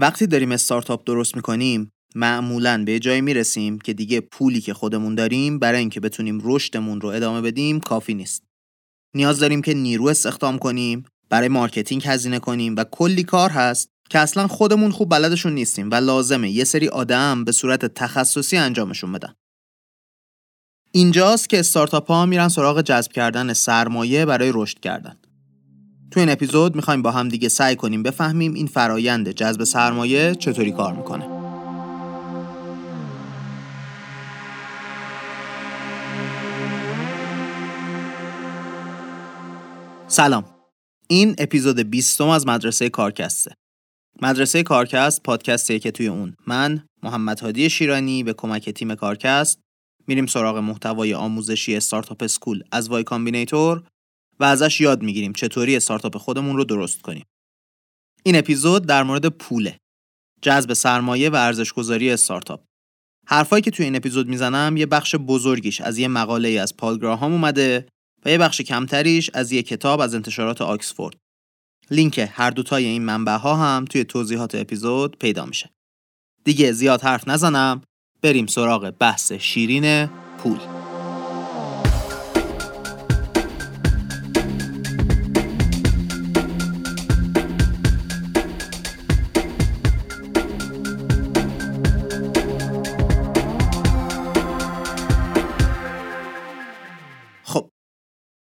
وقتی داریم استارتاپ درست میکنیم معمولاً به جایی میرسیم که دیگه پولی که خودمون داریم برای اینکه بتونیم رشدمون رو ادامه بدیم کافی نیست. نیاز داریم که نیرو استخدام کنیم، برای مارکتینگ هزینه کنیم و کلی کار هست که اصلاً خودمون خوب بلدشون نیستیم و لازمه یه سری آدم به صورت تخصصی انجامشون بدن. اینجاست که استارتاپ ها میرن سراغ جذب کردن سرمایه برای رشد کردن. تو این اپیزود میخوایم با هم دیگه سعی کنیم بفهمیم این فرایند جذب سرمایه چطوری کار میکنه. سلام. این اپیزود 20 از مدرسه کارکسته. مدرسه کارکست پادکستی که توی اون من محمد هادی شیرانی به کمک تیم کارکست میریم سراغ محتوای آموزشی استارتاپ اسکول از وای کامبینیتور و ازش یاد میگیریم چطوری استارتاپ خودمون رو درست کنیم. این اپیزود در مورد پوله، جذب سرمایه و ارزش‌گذاری استارتاپ. حرفایی که توی این اپیزود میزنم یه بخش بزرگیش از یه مقاله ای از پال گراهام اومده و یه بخش کمتریش از یه کتاب از انتشارات آکسفورد. لینک هر دوتای این منبع‌ها هم توی توضیحات اپیزود پیدا میشه. دیگه زیاد حرف نزنم، بریم سراغ بحث شیرین پول. خب،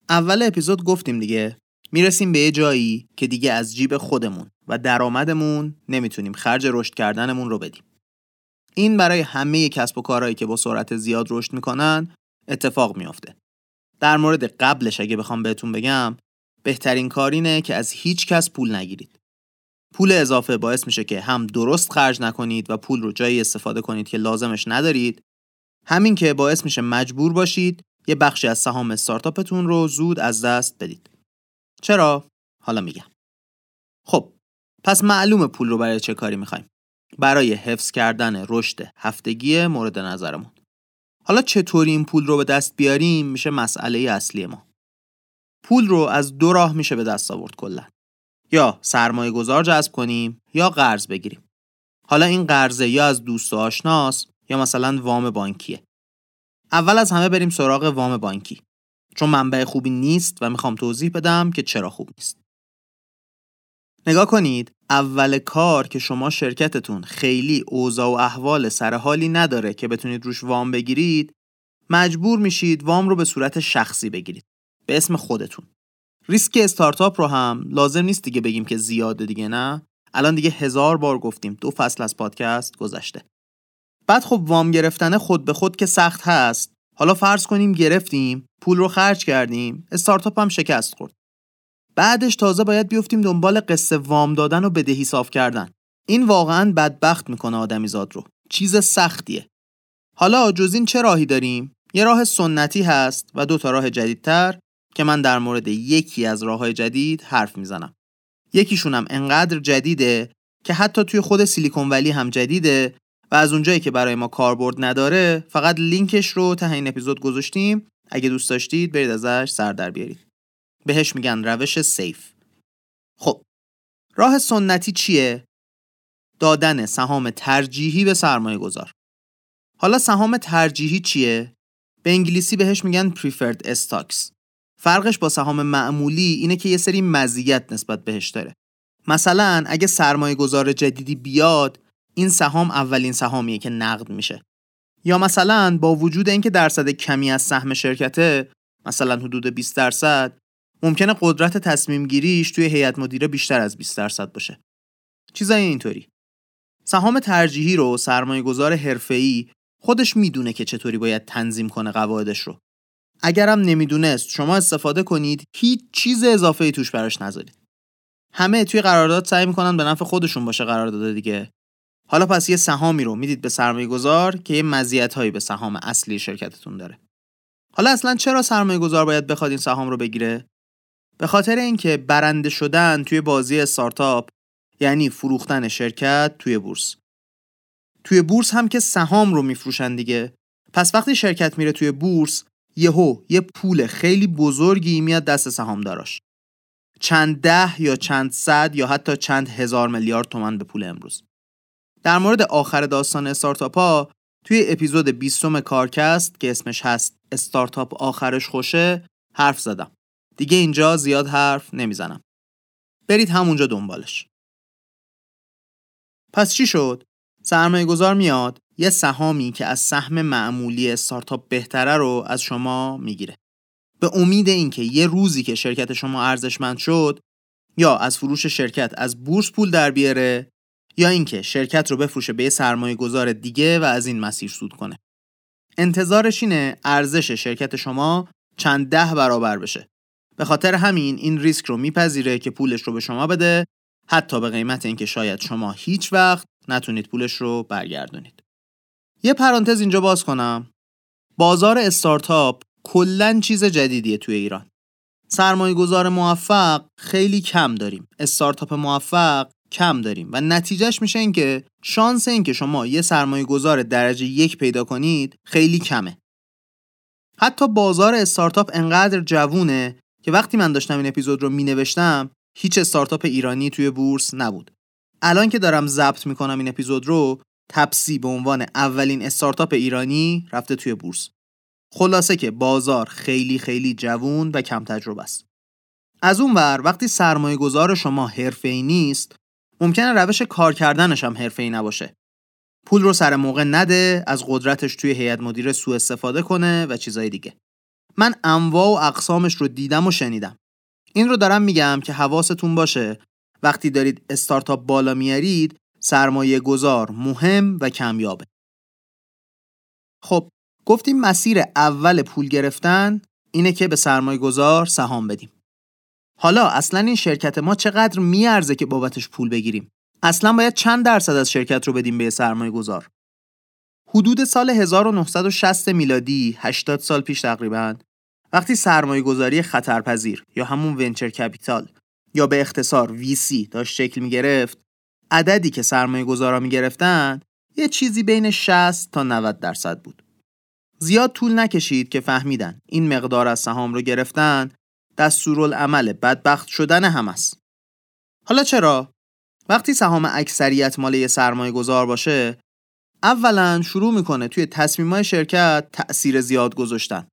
اول اپیزود گفتیم دیگه میرسیم به یه جایی که دیگه از جیب خودمون و درآمدمون نمیتونیم خرج رشد کردنمون رو بدیم. این برای همه کسب و کارهایی که با سرعت زیاد رشد میکنن اتفاق میافته. در مورد قبلش اگه بخوام بهتون بگم، بهترین کار اینه که از هیچ کس پول نگیرید. پول اضافه باعث میشه که هم درست خرج نکنید و پول رو جایی استفاده کنید که لازمش ندارید، همین که باعث میشه مجبور باشید یه بخشی از سهام استارتاپتون رو زود از دست بدید. چرا؟ حالا میگم. خب، پس معلومه پول رو برای چه کاری میخوایم؟ برای حفظ کردن رشد هفتگی مورد نظرمون. حالا چطوری این پول رو به دست بیاریم میشه مسئله اصلی ما. پول رو از دو راه میشه به دست آورد کلا. یا سرمایه گذار جذب کنیم یا قرض بگیریم. حالا این قرضه یا از دوست و آشناست یا مثلا وام بانکیه. اول از همه بریم سراغ وام بانکی، چون منبع خوبی نیست و میخوام توضیح بدم که چرا خوب نیست. نگاه کنید، اول کار که شما شرکتتون خیلی اوضاع و احوال سرحالی نداره که بتونید روش وام بگیرید، مجبور میشید وام رو به صورت شخصی بگیرید، به اسم خودتون. ریسک استارتاپ رو هم لازم نیست دیگه بگیم که زیاده دیگه، نه؟ الان دیگه 1000 بار گفتیم، 2 فصل از پادکست گذشته. بعد خب وام گرفتن خود به خود که سخت هست. حالا فرض کنیم گرفتیم، پول رو خرج کردیم، استارتاپ هم شکست خورد. بعدش تازه باید بیفتیم دنبال قصه وام دادن و بدهی صاف کردن. این واقعاً بدبخت میکنه آدمیزاد رو. چیز سختیه. حالا جز این چه راهی داریم؟ یه راه سنتی هست و 2 تا راه جدیدتر که من در مورد یکی از راه‌های جدید حرف میزنم. یکیشونم انقدر جدیده که حتی توی خود سیلیکون ولی هم جدیده و از اونجایی که برای ما کاربرد نداره، فقط لینکش رو ته این اپیزود گذاشتیم. اگه دوست داشتید برید ازش سر در بیارید. بهش میگن روش سیف. خب، راه سنتی چیه؟ دادن سهام ترجیحی به سرمایه گذار. حالا سهام ترجیحی چیه؟ به انگلیسی بهش میگن preferred stocks. فرقش با سهام معمولی اینه که یه سری مزیت نسبت بهش داره. مثلا اگه سرمایه گذار جدیدی بیاد، این سهام اولین سهامیه که نقد میشه. یا مثلا با وجود اینکه درصد کمی از سهم شرکته، مثلا حدود 20%، ممکنه قدرت تصمیم گیریش توی هیئت مدیره بیشتر از 20% باشه. چیزای اینطوری. سهام ترجیحی رو سرمایه‌گذار حرفه‌ای خودش میدونه که چطوری باید تنظیم کنه قواعدش رو. اگرم نمیدونست شما استفاده کنید، هیچ چیز اضافه‌ای توش براش نذارید. همه توی قرارداد سعی می‌کنن به نفع خودشون باشه قرارداد دیگه. حالا پس یه سهامی رو میدید به سرمایه‌گذار که یه مزیت‌هایی به سهام اصلی شرکتتون داره. حالا اصلاً چرا سرمایه‌گذار باید بخواد این سهام رو بگیره؟ به خاطر اینکه برنده شدن توی بازی استارتاپ یعنی فروختن شرکت توی بورس. توی بورس هم که سهام رو میفروشن دیگه. پس وقتی شرکت میره توی بورس، یه پول خیلی بزرگی میاد دست سهامداراش. چند ده یا چند صد یا حتی چند 1000 میلیارد تومان به پول امروز. در مورد آخر داستان استارتاپ ها توی اپیزود 20 کارکست که اسمش هست استارتاپ آخرش خوشه حرف زدم. دیگه اینجا زیاد حرف نمیزنم. برید همونجا دنبالش. پس چی شد؟ سرمایه گذار میاد یه سهامی که از سهم معمولی استارتاپ بهتره رو از شما میگیره. به امید اینکه یه روزی که شرکت شما ارزشمند شد یا از فروش شرکت از بورس پول در بیاره یا اینکه شرکت رو بفروشه به سرمایه گذار دیگه و از این مسیر سود کنه. انتظارش اینه ارزش شرکت شما چند ده برابر بشه. به خاطر همین این ریسک رو میپذیره که پولش رو به شما بده، حتی به قیمت اینکه شاید شما هیچ وقت نتونید پولش رو برگردونید. یه پرانتز اینجا باز کنم. بازار استارتاپ کلاً چیز جدیدیه توی ایران. سرمایه‌گذار موفق خیلی کم داریم. استارتاپ موفق کم داریم و نتیجهش میشه اینکه شانس اینکه شما یه سرمایه‌گذار درجه یک پیدا کنید خیلی کمه. حتی بازار استارتاپ انقدر جوونه که وقتی من داشتم این اپیزود رو مینوشتم هیچ استارتاپ ایرانی توی بورس نبود. الان که دارم ضبط میکنم این اپیزود رو، تپسی به عنوان اولین استارتاپ ایرانی رفته توی بورس. خلاصه که بازار خیلی خیلی جوون و کم تجربه است. از اون ور وقتی سرمایه گذار شما حرفه‌ای نیست، ممکنه روش کار کردنش هم حرفه‌ای نباشه. پول رو سر موقع نده، از قدرتش توی هیئت مدیره سوء استفاده کنه و چیزای دیگه. من انواع و اقسامش رو دیدم و شنیدم. این رو دارم میگم که حواستون باشه وقتی دارید استارتاپ بالا میارید، سرمایه گذار مهم و کمیابه. خب گفتیم مسیر اول پول گرفتن اینه که به سرمایه گذار سهام بدیم. حالا اصلا این شرکت ما چقدر میارزه که بابتش پول بگیریم؟ اصلا باید چند درصد از شرکت رو بدیم به سرمایه گذار؟ حدود سال 1960 میلادی، 80 سال پیش تقریباً، وقتی سرمایه گذاری خطرپذیر یا همون ونچر کپیتال یا به اختصار ویسی داشت شکل می گرفت، عددی که سرمایه گذارا می گرفتن یه چیزی بین 60 تا 90 درصد بود. زیاد طول نکشید که فهمیدن این مقدار از سهام رو گرفتن دستورالعمل بدبخت شدن هم است. حالا چرا؟ وقتی سهام اکثریت مالی سرمایه گذار باشه، اولا شروع میکنه توی تصمیم‌های شرکت تأثیر زیاد گذاشتن.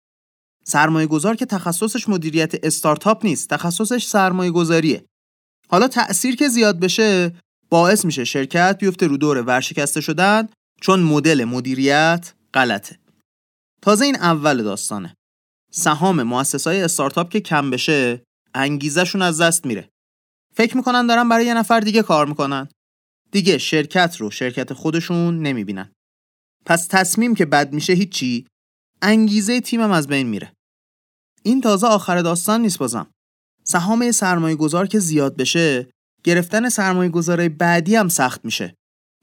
سرمایه گذار که تخصصش مدیریت استارتاپ نیست، تخصصش سرمایه گذاریه. حالا تأثیر که زیاد بشه باعث میشه شرکت بیفته رو دور ورشکسته شدن، چون مدل مدیریت غلطه. تازه این اول داستانه. سهام مؤسسای استارتاپ که کم بشه انگیزشون از دست میره. فکر میکنن دارن برای یه نفر دیگه کار میکنن. دیگه شرکت رو شرکت خودشون نمیبینن. پس تصمیم که بد میشه هیچی، انگیزه تیمم از بین میره. این تازه آخر داستان نیست بازم. سهام سرمایه گذار که زیاد بشه، گرفتن سرمایه گذاره بعدی هم سخت میشه.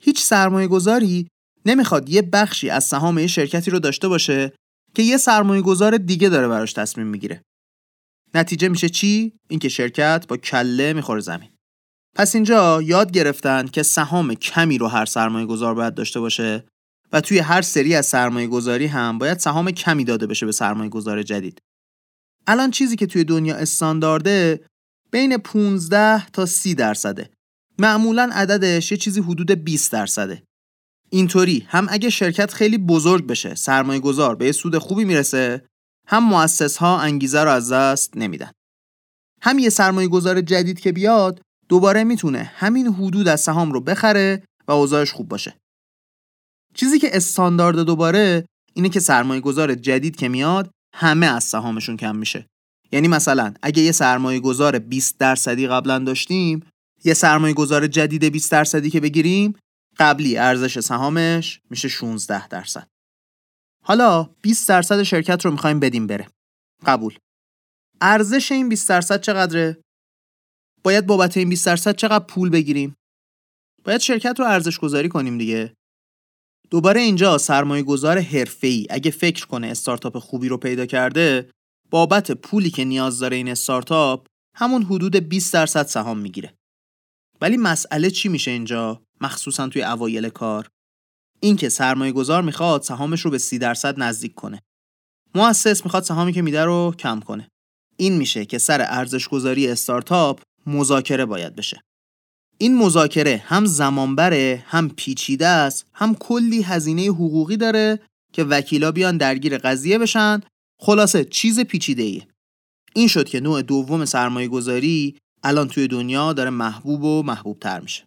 هیچ سرمایه گذاری نمیخواد یه بخشی از سهام یه شرکتی رو داشته باشه که یه سرمایه گذار دیگه داره براش تصمیم میگیره. نتیجه میشه چی؟ اینکه شرکت با کله میخوره زمین. پس اینجا یاد گرفتن که سهام کمی رو هر سرمایه گذار باید داشته باشه و توی هر سری از سرمایه گذاری هم باید سهام کمی داده بشه به سرمایه گذار جدید. الان چیزی که توی دنیا استاندارده بین 15 تا 30 درصده. معمولاً عددش یه چیزی حدود 20 درصده. اینطوری هم اگه شرکت خیلی بزرگ بشه سرمایه گذار به سود خوبی میرسه، هم مؤسس‌ها انگیزه رو از دست نمیدن. هم یه سرمایه گذار جدید که بیاد دوباره میتونه همین حدود از سهام رو بخره و اوضاعش خوب باشه. چیزی که استاندارد دوباره اینه که سرمایه گذار جدید که میاد همه از سهامشون کم میشه. یعنی مثلا اگه یه سرمایه گذار 20 درصدی قبلا داشتیم، یه سرمایه گذار جدید 20 درصدی که بگیریم، قبلی ارزش سهامش میشه 16 درصد. حالا 20 درصد شرکت رو میخوایم بدیم بره. قبول. ارزش این 20 درصد چقدره؟ باید بابت این 20 درصد چقدر پول بگیریم؟ باید شرکت رو ارزش گذاری کنیم دیگه. دوباره اینجا سرمایه گذار حرفه‌ای اگه فکر کنه استارتاپ خوبی رو پیدا کرده، بابت پولی که نیاز داره این استارتاپ همون حدود 20 درصد سهام میگیره. ولی مسئله چی میشه اینجا؟ مخصوصا توی اوایل کار، این که سرمایه گذار میخواد سهامش رو به 30 درصد نزدیک کنه. مؤسس میخواد سهامی که میده رو کم کنه. این میشه که سر ارزش گذاری استارتاپ مذاکره باید بشه. این مذاکره هم زمانبره، هم پیچیده است، هم کلی هزینه حقوقی داره که وکیلا بیان درگیر قضیه بشن. خلاصه چیز پیچیده‌ایه. این شد که نوع دوم سرمایه‌گذاری الان توی دنیا داره محبوب و محبوب‌تر میشه.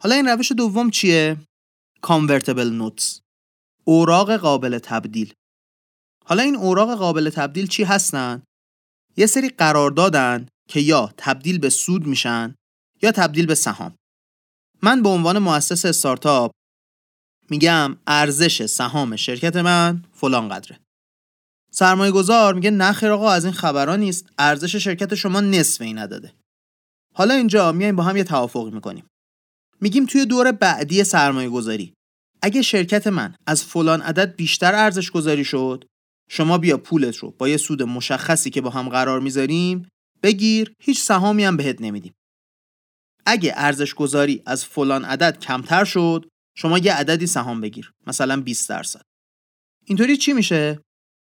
حالا این روش دوم چیه؟ کانورتیبل نوتس، اوراق قابل تبدیل. حالا این اوراق قابل تبدیل چی هستن؟ یه سری قراردادن که یا تبدیل به سود میشن یا تبدیل به سهام. من به عنوان مؤسس استارتاپ میگم ارزش سهام شرکت من فلان قدره. سرمایه گذار میگه نه خیر آقا، از این خبرها نیست، ارزش شرکت شما نصف این عدده. حالا اینجا میایم با هم یه توافقی میکنیم، میگیم توی دور بعدی سرمایه گذاری اگه شرکت من از فلان عدد بیشتر ارزش گذاری شد، شما بیا پولت رو با یه سود مشخصی که با هم قرار میذاریم بگیر، هیچ سهامی هم بهت نمیدیم. اگه ارزش گذاری از فلان عدد کمتر شد، شما یه عددی سهام بگیر، مثلا 20%. اینطوری چی میشه؟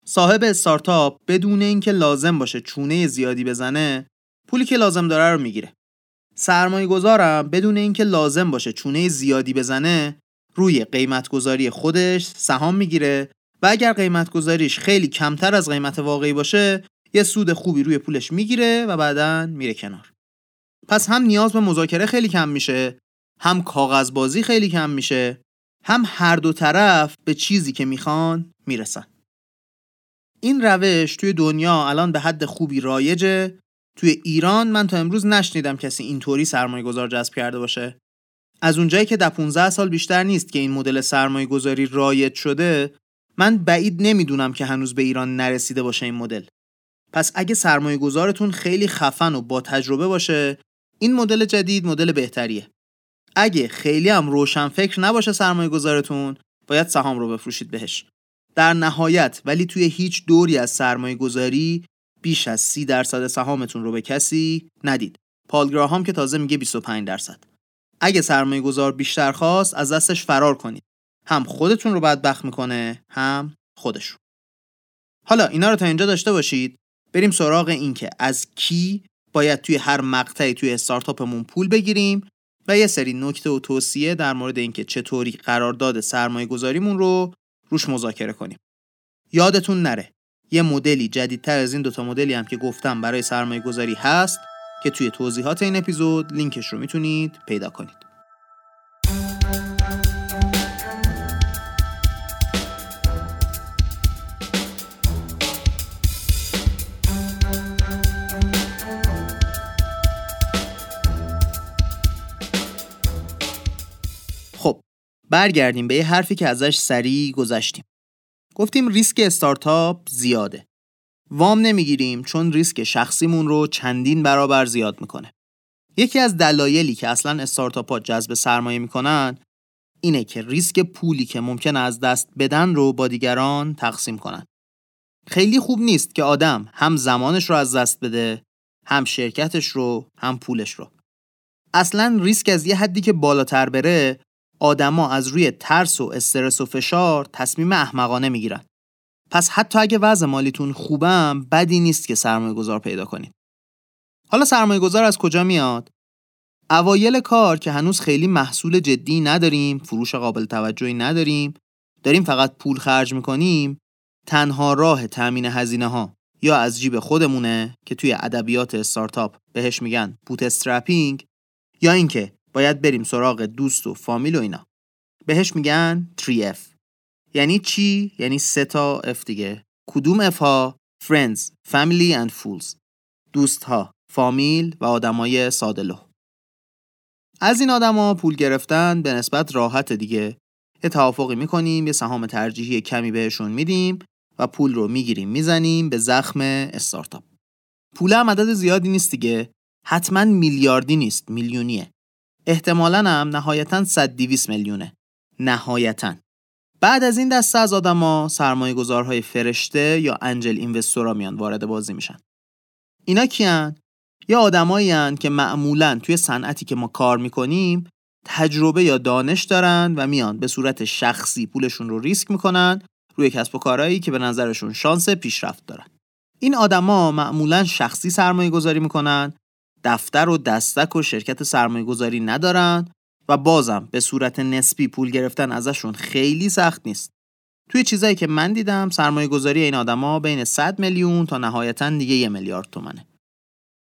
صاحب استارتاپ بدون اینکه لازم باشه چونه زیادی بزنه، پولی که لازم داره رو میگیره. سرمایه‌گذارم بدون اینکه لازم باشه چونه زیادی بزنه، روی قیمت‌گذاری خودش سهام میگیره و اگر قیمت‌گذاریش خیلی کمتر از قیمت واقعی باشه، یه سود خوبی روی پولش میگیره و بعداً میره کنار. پس هم نیاز به مذاکره خیلی کم میشه، هم کاغذبازی خیلی کم میشه، هم هر دو طرف به چیزی که میخوان میرسن. این روش توی دنیا الان به حد خوبی رایجه. توی ایران من تا امروز نشنیدم کسی اینطوری سرمایه‌گذار جذب کرده باشه. از اونجایی که در 15 سال بیشتر نیست که این مدل سرمایه‌گذاری رایج شده، من بعید نمیدونم که هنوز به ایران نرسیده باشه این مدل. پس اگه سرمایه‌گذارتون خیلی خفن و با تجربه باشه، این مدل جدید مدل بهتریه. اگه خیلی هم روشن فکر نباشه سرمایه‌گذارتون، باید سهام رو بفروشید بهش. در نهایت ولی توی هیچ دوری از سرمایه‌گذاری بیش از 30% سهامتون رو به کسی ندید. پال گراهام که تازه میگه 25%. اگه سرمایه‌گذار بیشتر خواست، از دستش فرار کنید. هم خودتون رو بدبخت میکنه، هم خودش رو. حالا اینا رو تا اینجا داشته باشید. بریم سراغ این که از کی باید توی هر مقطعی توی استارتاپمون پول بگیریم و یه سری نکته و توصیه در مورد اینکه چطوری قرارداد سرمایه‌گذاریمون رو روش مذاکره کنیم. یادتون نره یه مدلی جدیدتر از این دوتا مدلی هم که گفتم برای سرمایه گذاری هست که توی توضیحات این اپیزود لینکش رو میتونید پیدا کنید. خب برگردیم به یه حرفی که ازش سریع گذشتیم. گفتیم ریسک استارتاپ زیاده. وام نمیگیریم چون ریسک شخصیمون رو چندین برابر زیاد میکنه. یکی از دلایلی که اصلا استارتاپ‌ها جذب سرمایه میکنن اینه که ریسک پولی که ممکنه از دست بدن رو با دیگران تقسیم کنن. خیلی خوب نیست که آدم هم زمانش رو از دست بده، هم شرکتش رو، هم پولش رو. اصلا ریسک از یه حدی که بالاتر بره، آدما از روی ترس و استرس و فشار تصمیم احمقانه میگیرن. پس حتی اگه وضع مالیتون خوبم، بدی نیست که سرمایه گذار پیدا کنید. حالا سرمایه گذار از کجا میاد؟ اوایل کار که هنوز خیلی محصول جدی نداریم، فروش قابل توجهی نداریم، داریم فقط پول خرج میکنیم، تنها راه تامین هزینه ها یا از جیب خودمونه که توی ادبیات استارتاپ بهش میگن بوت استرپینگ، یا اینکه باید بریم سراغ دوست و فامیل و اینا. بهش میگن 3F. یعنی چی؟ یعنی 3 تا F دیگه. کدوم F ها؟ Friends, Family and Fools. دوست ها، فامیل و آدمای سادلو. از این آدما پول گرفتن به نسبت راحت دیگه. یه توافقی میکنیم، یه سهام ترجیحی کمی بهشون میدیم و پول رو میگیریم میزنیم به زخم استارتاپ. پول هم عدد زیادی نیست دیگه. حتما میلیاردی نیست، میلیونیه. احتمالاً هم نهایتاً 100-200 میلیونه. نهایتاً. بعد از این دسته از آدما سرمایه‌گذارهای فرشته یا انجل اینوستورا میان وارد بازی میشن. اینا کیان؟ یا آدمایی ان که معمولاً توی صنعتی که ما کار میکنیم تجربه یا دانش دارن و میان به صورت شخصی پولشون رو ریسک میکنن روی کسب و کارهایی که به نظرشون شانس پیشرفت دارن. این آدما معمولاً شخصی سرمایه‌گذاری میکنن دفتر و دستک و شرکت سرمایه‌گذاری ندارن و بازم به صورت نسبی پول گرفتن ازشون خیلی سخت نیست. توی چیزایی که من دیدم سرمایه‌گذاری این آدما بین 100 میلیون تا نهایتاً دیگه 1 میلیارد تومانه.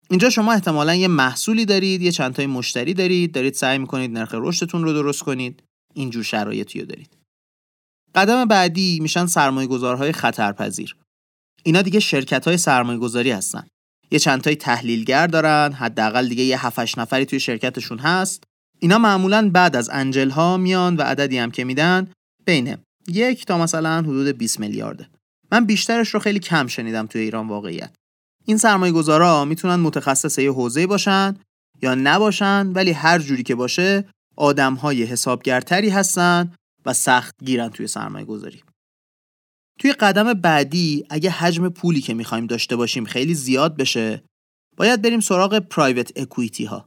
اینجا شما احتمالاً یه محصولی دارید، یه چند تای مشتری دارید، دارید سعی می‌کنید نرخ رشدتون رو درست کنید، اینجور شرایطی رو دارید. قدم بعدی میشن سرمایه‌گذارهای خطرپذیر. اینا دیگه شرکت‌های سرمایه‌گذاری هستن. یه چند تای تحلیلگر دارن، حداقل دیگه یه 7-8 نفری توی شرکتشون هست. اینا معمولاً بعد از انجل‌ها میان و عددی هم که میدن بین 1 تا مثلا حدود 20 میلیارده. من بیشترش رو خیلی کم شنیدم توی ایران واقعیت. این سرمایه‌گذارا میتونن متخصص یه حوزه باشن یا نباشن، ولی هر جوری که باشه آدم‌های حسابگرتری هستن و سخت گیرن توی سرمایه‌گذاری. توی قدم بعدی اگه حجم پولی که می‌خوایم داشته باشیم خیلی زیاد بشه، باید بریم سراغ پرایوت اکوئیتی ها.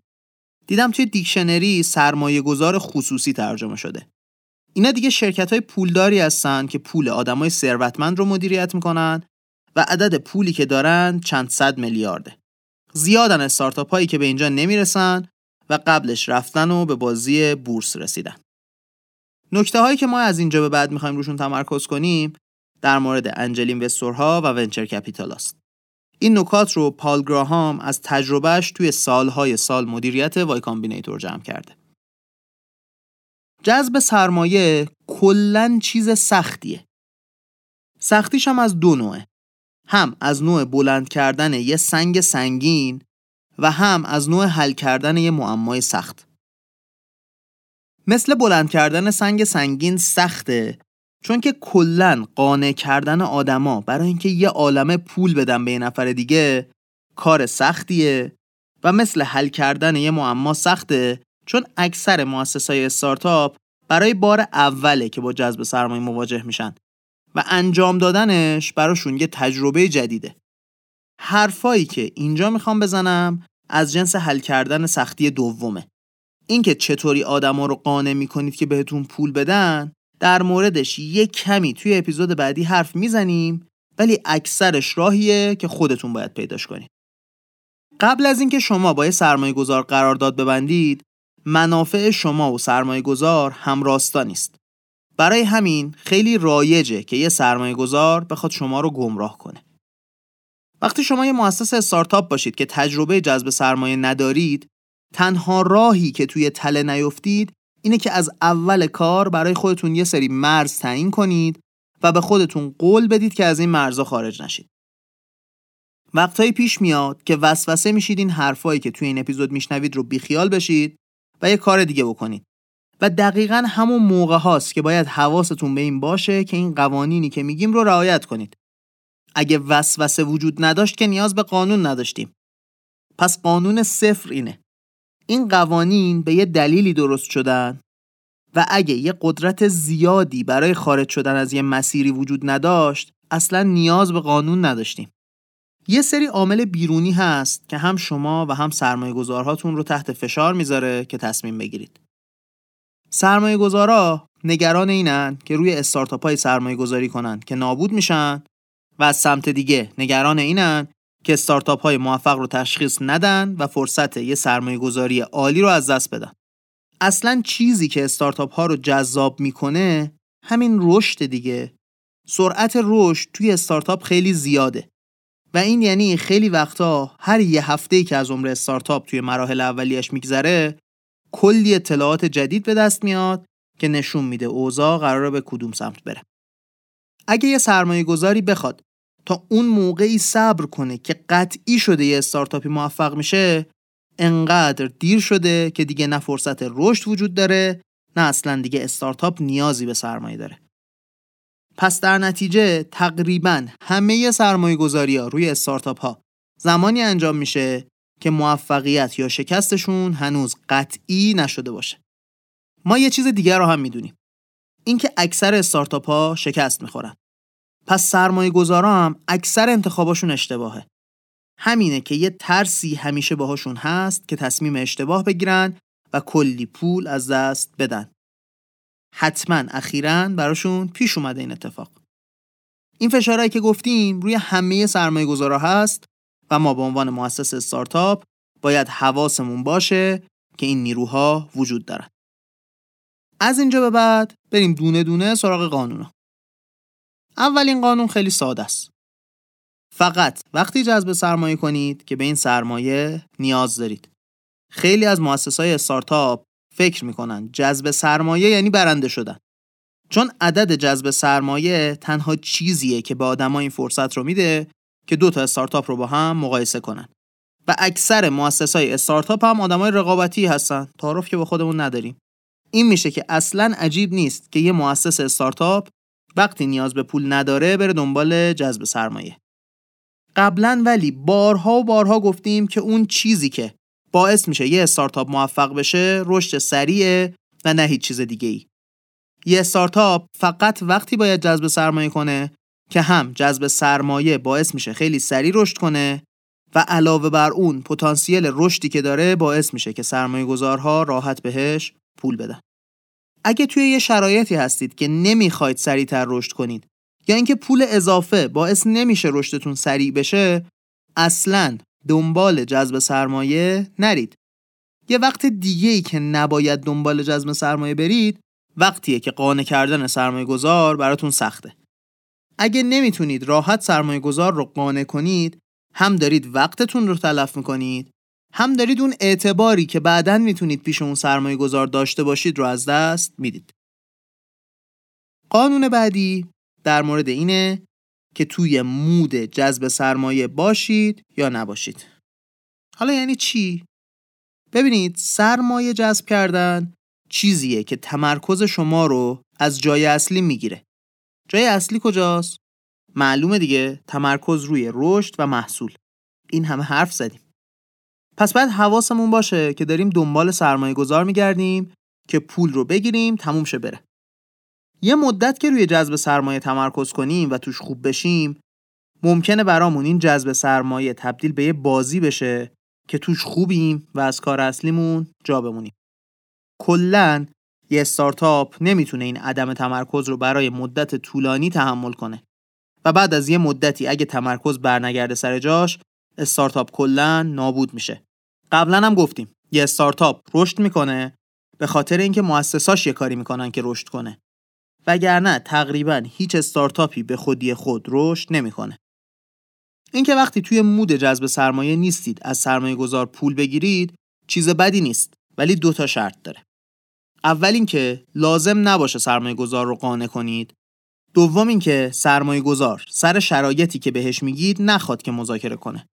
دیدم توی دیکشنری سرمایه‌گذار خصوصی ترجمه شده. اینا دیگه شرکت‌های پولداری هستن که پول آدمای ثروتمند رو مدیریت می‌کنن و عدد پولی که دارن چند صد میلیارده. زیادن استارتاپ هایی که به اینجا نمیرسن و قبلش رفتن و به بازی بورس رسیدن. نکته هایی که ما از اینجا به بعد میخوایم روشون تمرکز کنیم در مورد انجل اینوستورها و ونچر کپیتال است. این نکات رو پال گراهام از تجربهش توی سالهای سال مدیریت وای کامبینیتور جمع کرده. جذب سرمایه کلن چیز سختیه. سختیش هم از دو نوعه. هم از نوع بلند کردن یه سنگ سنگین و هم از نوع حل کردن یه معمای سخت. مثل بلند کردن سنگ سنگین سخته، چون که کلن قانع کردن آدما برای اینکه یه عالمه پول بدن به یه نفر دیگه کار سختیه و مثل حل کردن یه معما سخته، چون اکثر مؤسسای استارتاپ برای بار اوله که با جذب سرمایه مواجه میشن و انجام دادنش براشون یه تجربه جدیده. حرفایی که اینجا میخوام بزنم از جنس حل کردن سختی دومه. این که چطوری آدما رو قانع میکنید که بهتون پول بدن، در موردش یه کمی توی اپیزود بعدی حرف میزنیم، ولی اکثرش راهیه که خودتون باید پیداش کنید. قبل از اینکه شما با یه سرمایه گذار قرارداد ببندید، منافع شما و سرمایه گذار همراستا نیست. برای همین خیلی رایجه که یه سرمایه گذار بخواد شما رو گمراه کنه. وقتی شما یه مؤسسه استارتاپ باشید که تجربه جذب سرمایه ندارید، تنها راهی که توی تله نیفتید اینه که از اول کار برای خودتون یه سری مرز تعیین کنید و به خودتون قول بدید که از این مرزا خارج نشید. وقتایی پیش میاد که وسوسه میشید این حرفایی که توی این اپیزود میشنوید رو بیخیال بشید و یه کار دیگه بکنید. و دقیقاً همون موقع هاست که باید حواستون به این باشه که این قوانینی که میگیم رو رعایت کنید. اگه وسوسه وجود نداشت که نیاز به قانون نداشتیم. پس قانون 0 اینه. این قوانین به یه دلیلی درست شدن و اگه یه قدرت زیادی برای خارج شدن از یه مسیری وجود نداشت، اصلاً نیاز به قانون نداشتیم. یه سری عامل بیرونی هست که هم شما و هم سرمایه‌گذارهاتون رو تحت فشار میذاره که تصمیم بگیرید. سرمایه گذارا نگران اینن که روی استارتاپ های سرمایه گذاری کنن که نابود میشن و از سمت دیگه نگران اینن که استارتاپ های موفق رو تشخیص ندن و فرصت یه سرمایه گذاری عالی رو از دست بدن. اصلاً چیزی که استارتاپ ها رو جذاب میکنه همین رشد دیگه. سرعت رشد توی استارتاپ خیلی زیاده و این یعنی خیلی وقتا هر یه هفته‌ای که از عمر استارتاپ توی مراحل اولیه‌اش میگذره کلی اطلاعات جدید به دست میاد که نشون میده اوضاع قراره به کدوم سمت بره. اگه یه سرمایه گذاری بخواد تا اون موقعی صبر کنه که قطعی شده یه استارتاپی موفق میشه، انقدر دیر شده که دیگه نه فرصت رشد وجود داره، نه اصلا دیگه استارتاپ نیازی به سرمایه داره. پس در نتیجه تقریبا همه سرمایه گذاری ها روی استارتاپ ها زمانی انجام میشه که موفقیت یا شکستشون هنوز قطعی نشده باشه. ما یه چیز دیگر رو هم میدونیم. این که اکثر استارتاپ ها شکست میخورن. پس سرمایه گذارا هم اکثر انتخاباشون اشتباهه. همینه که یه ترسی همیشه باهاشون هست که تصمیم اشتباه بگیرن و کلی پول از دست بدن. حتما اخیراً براشون پیش اومده این اتفاق. این فشارهایی که گفتیم روی همه سرمایه گذارا هست و ما به عنوان مؤسس استارتاپ باید حواسمون باشه که این نیروها وجود دارن. از اینجا به بعد بریم دونه دونه سراغ قانونا. اولین قانون خیلی ساده است. فقط وقتی جذب سرمایه کنید که به این سرمایه نیاز دارید. خیلی از مؤسسه‌های استارتاپ فکر می‌کنن جذب سرمایه یعنی برنده شدن. چون عدد جذب سرمایه تنها چیزیه که به آدم‌ها این فرصت رو میده که دو تا استارتاپ رو با هم مقایسه کنن. و اکثر مؤسسه‌های استارتاپ هم آدمای رقابتی هستن، تعارف که با خودمون نداریم. این میشه که اصلاً عجیب نیست که یه مؤسسه استارتاپ وقتی نیاز به پول نداره بره دنبال جذب سرمایه. قبلاً ولی بارها و بارها گفتیم که اون چیزی که باعث میشه یه استارتاپ موفق بشه رشد سریعه و نه هیچ چیز دیگه‌ای. یه استارتاپ فقط وقتی باید جذب سرمایه کنه که هم جذب سرمایه باعث میشه خیلی سریع رشد کنه و علاوه بر اون پتانسیل رشدی که داره باعث میشه که سرمایه‌گذارها راحت بهش پول بدن. اگه توی یه شرایطی هستید که نمیخواید سریع‌تر رشد کنید یا اینکه پول اضافه باعث نمیشه رشدتون سریع بشه، اصلاً دنبال جذب سرمایه نرید. یه وقت دیگه‌ای که نباید دنبال جذب سرمایه برید، وقتیه که قانع کردن سرمایه‌گذار براتون سخته. اگه نمیتونید راحت سرمایه‌گذار رو قانع کنید، هم دارید وقتتون رو تلف میکنید، هم دارید اون اعتباری که بعداً میتونید پیش اون سرمایه‌گذار داشته باشید رو از دست میدید. قانون بعدی در مورد اینه که توی مود جذب سرمایه باشید یا نباشید. حالا یعنی چی؟ ببینید، سرمایه جذب کردن چیزیه که تمرکز شما رو از جای اصلی میگیره. جای اصلی کجاست؟ معلومه دیگه، تمرکز روی رشد و محصول. این همه حرف زدیم. پس باید حواسمون باشه که داریم دنبال سرمایه گذار میگردیم که پول رو بگیریم تموم شه بره. یه مدت که روی جذب سرمایه تمرکز کنیم و توش خوب بشیم، ممکنه برامون این جذب سرمایه تبدیل به یه بازی بشه که توش خوبیم و از کار اصلیمون جا بمونیم. کلاً یه استارتاپ نمیتونه این عدم تمرکز رو برای مدت طولانی تحمل کنه و بعد از یه مدتی اگه تمرکز برنگرده سر جاش، استارتاپ کلاً نابود میشه. قبلاً هم گفتیم یه استارتاپ رشد میکنه به خاطر اینکه مؤسساش یه کاری میکنن که رشد کنه. وگرنه تقریباً هیچ استارتاپی به خودی خود رشد نمیکنه. اینکه وقتی توی مود جذب سرمایه نیستید از سرمایه‌گذار پول بگیرید چیز بدی نیست، ولی دو تا شرط داره. اول اینکه لازم نباشه سرمایه‌گذار رو قانع کنید. دوم اینکه سرمایه‌گذار سر شرایطی که بهش میگید نخواد که مذاکره کنه.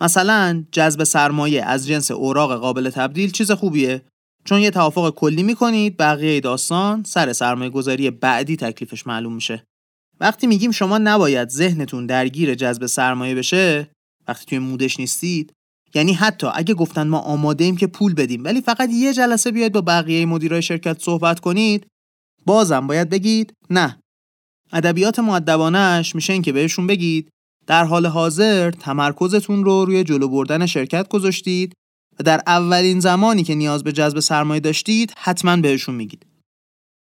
مثلا جذب سرمایه از جنس اوراق قابل تبدیل چیز خوبیه، چون یه توافق کلی میکنید، بقیه داستان سر سرمایه گذاری بعدی تکلیفش معلوم میشه. وقتی میگیم شما نباید ذهنتون درگیر جذب سرمایه بشه وقتی توی مودش نیستید، یعنی حتی اگه گفتن ما آماده ایم که پول بدیم ولی فقط یه جلسه بیاید با بقیه مدیرای شرکت صحبت کنید، بازم باید بگید نه. ادبیات مؤدبانه‌اش میشه این که بهشون بگید در حال حاضر تمرکزتون رو روی جلو بردن شرکت گذاشتید و در اولین زمانی که نیاز به جذب سرمایه داشتید حتما بهشون میگید.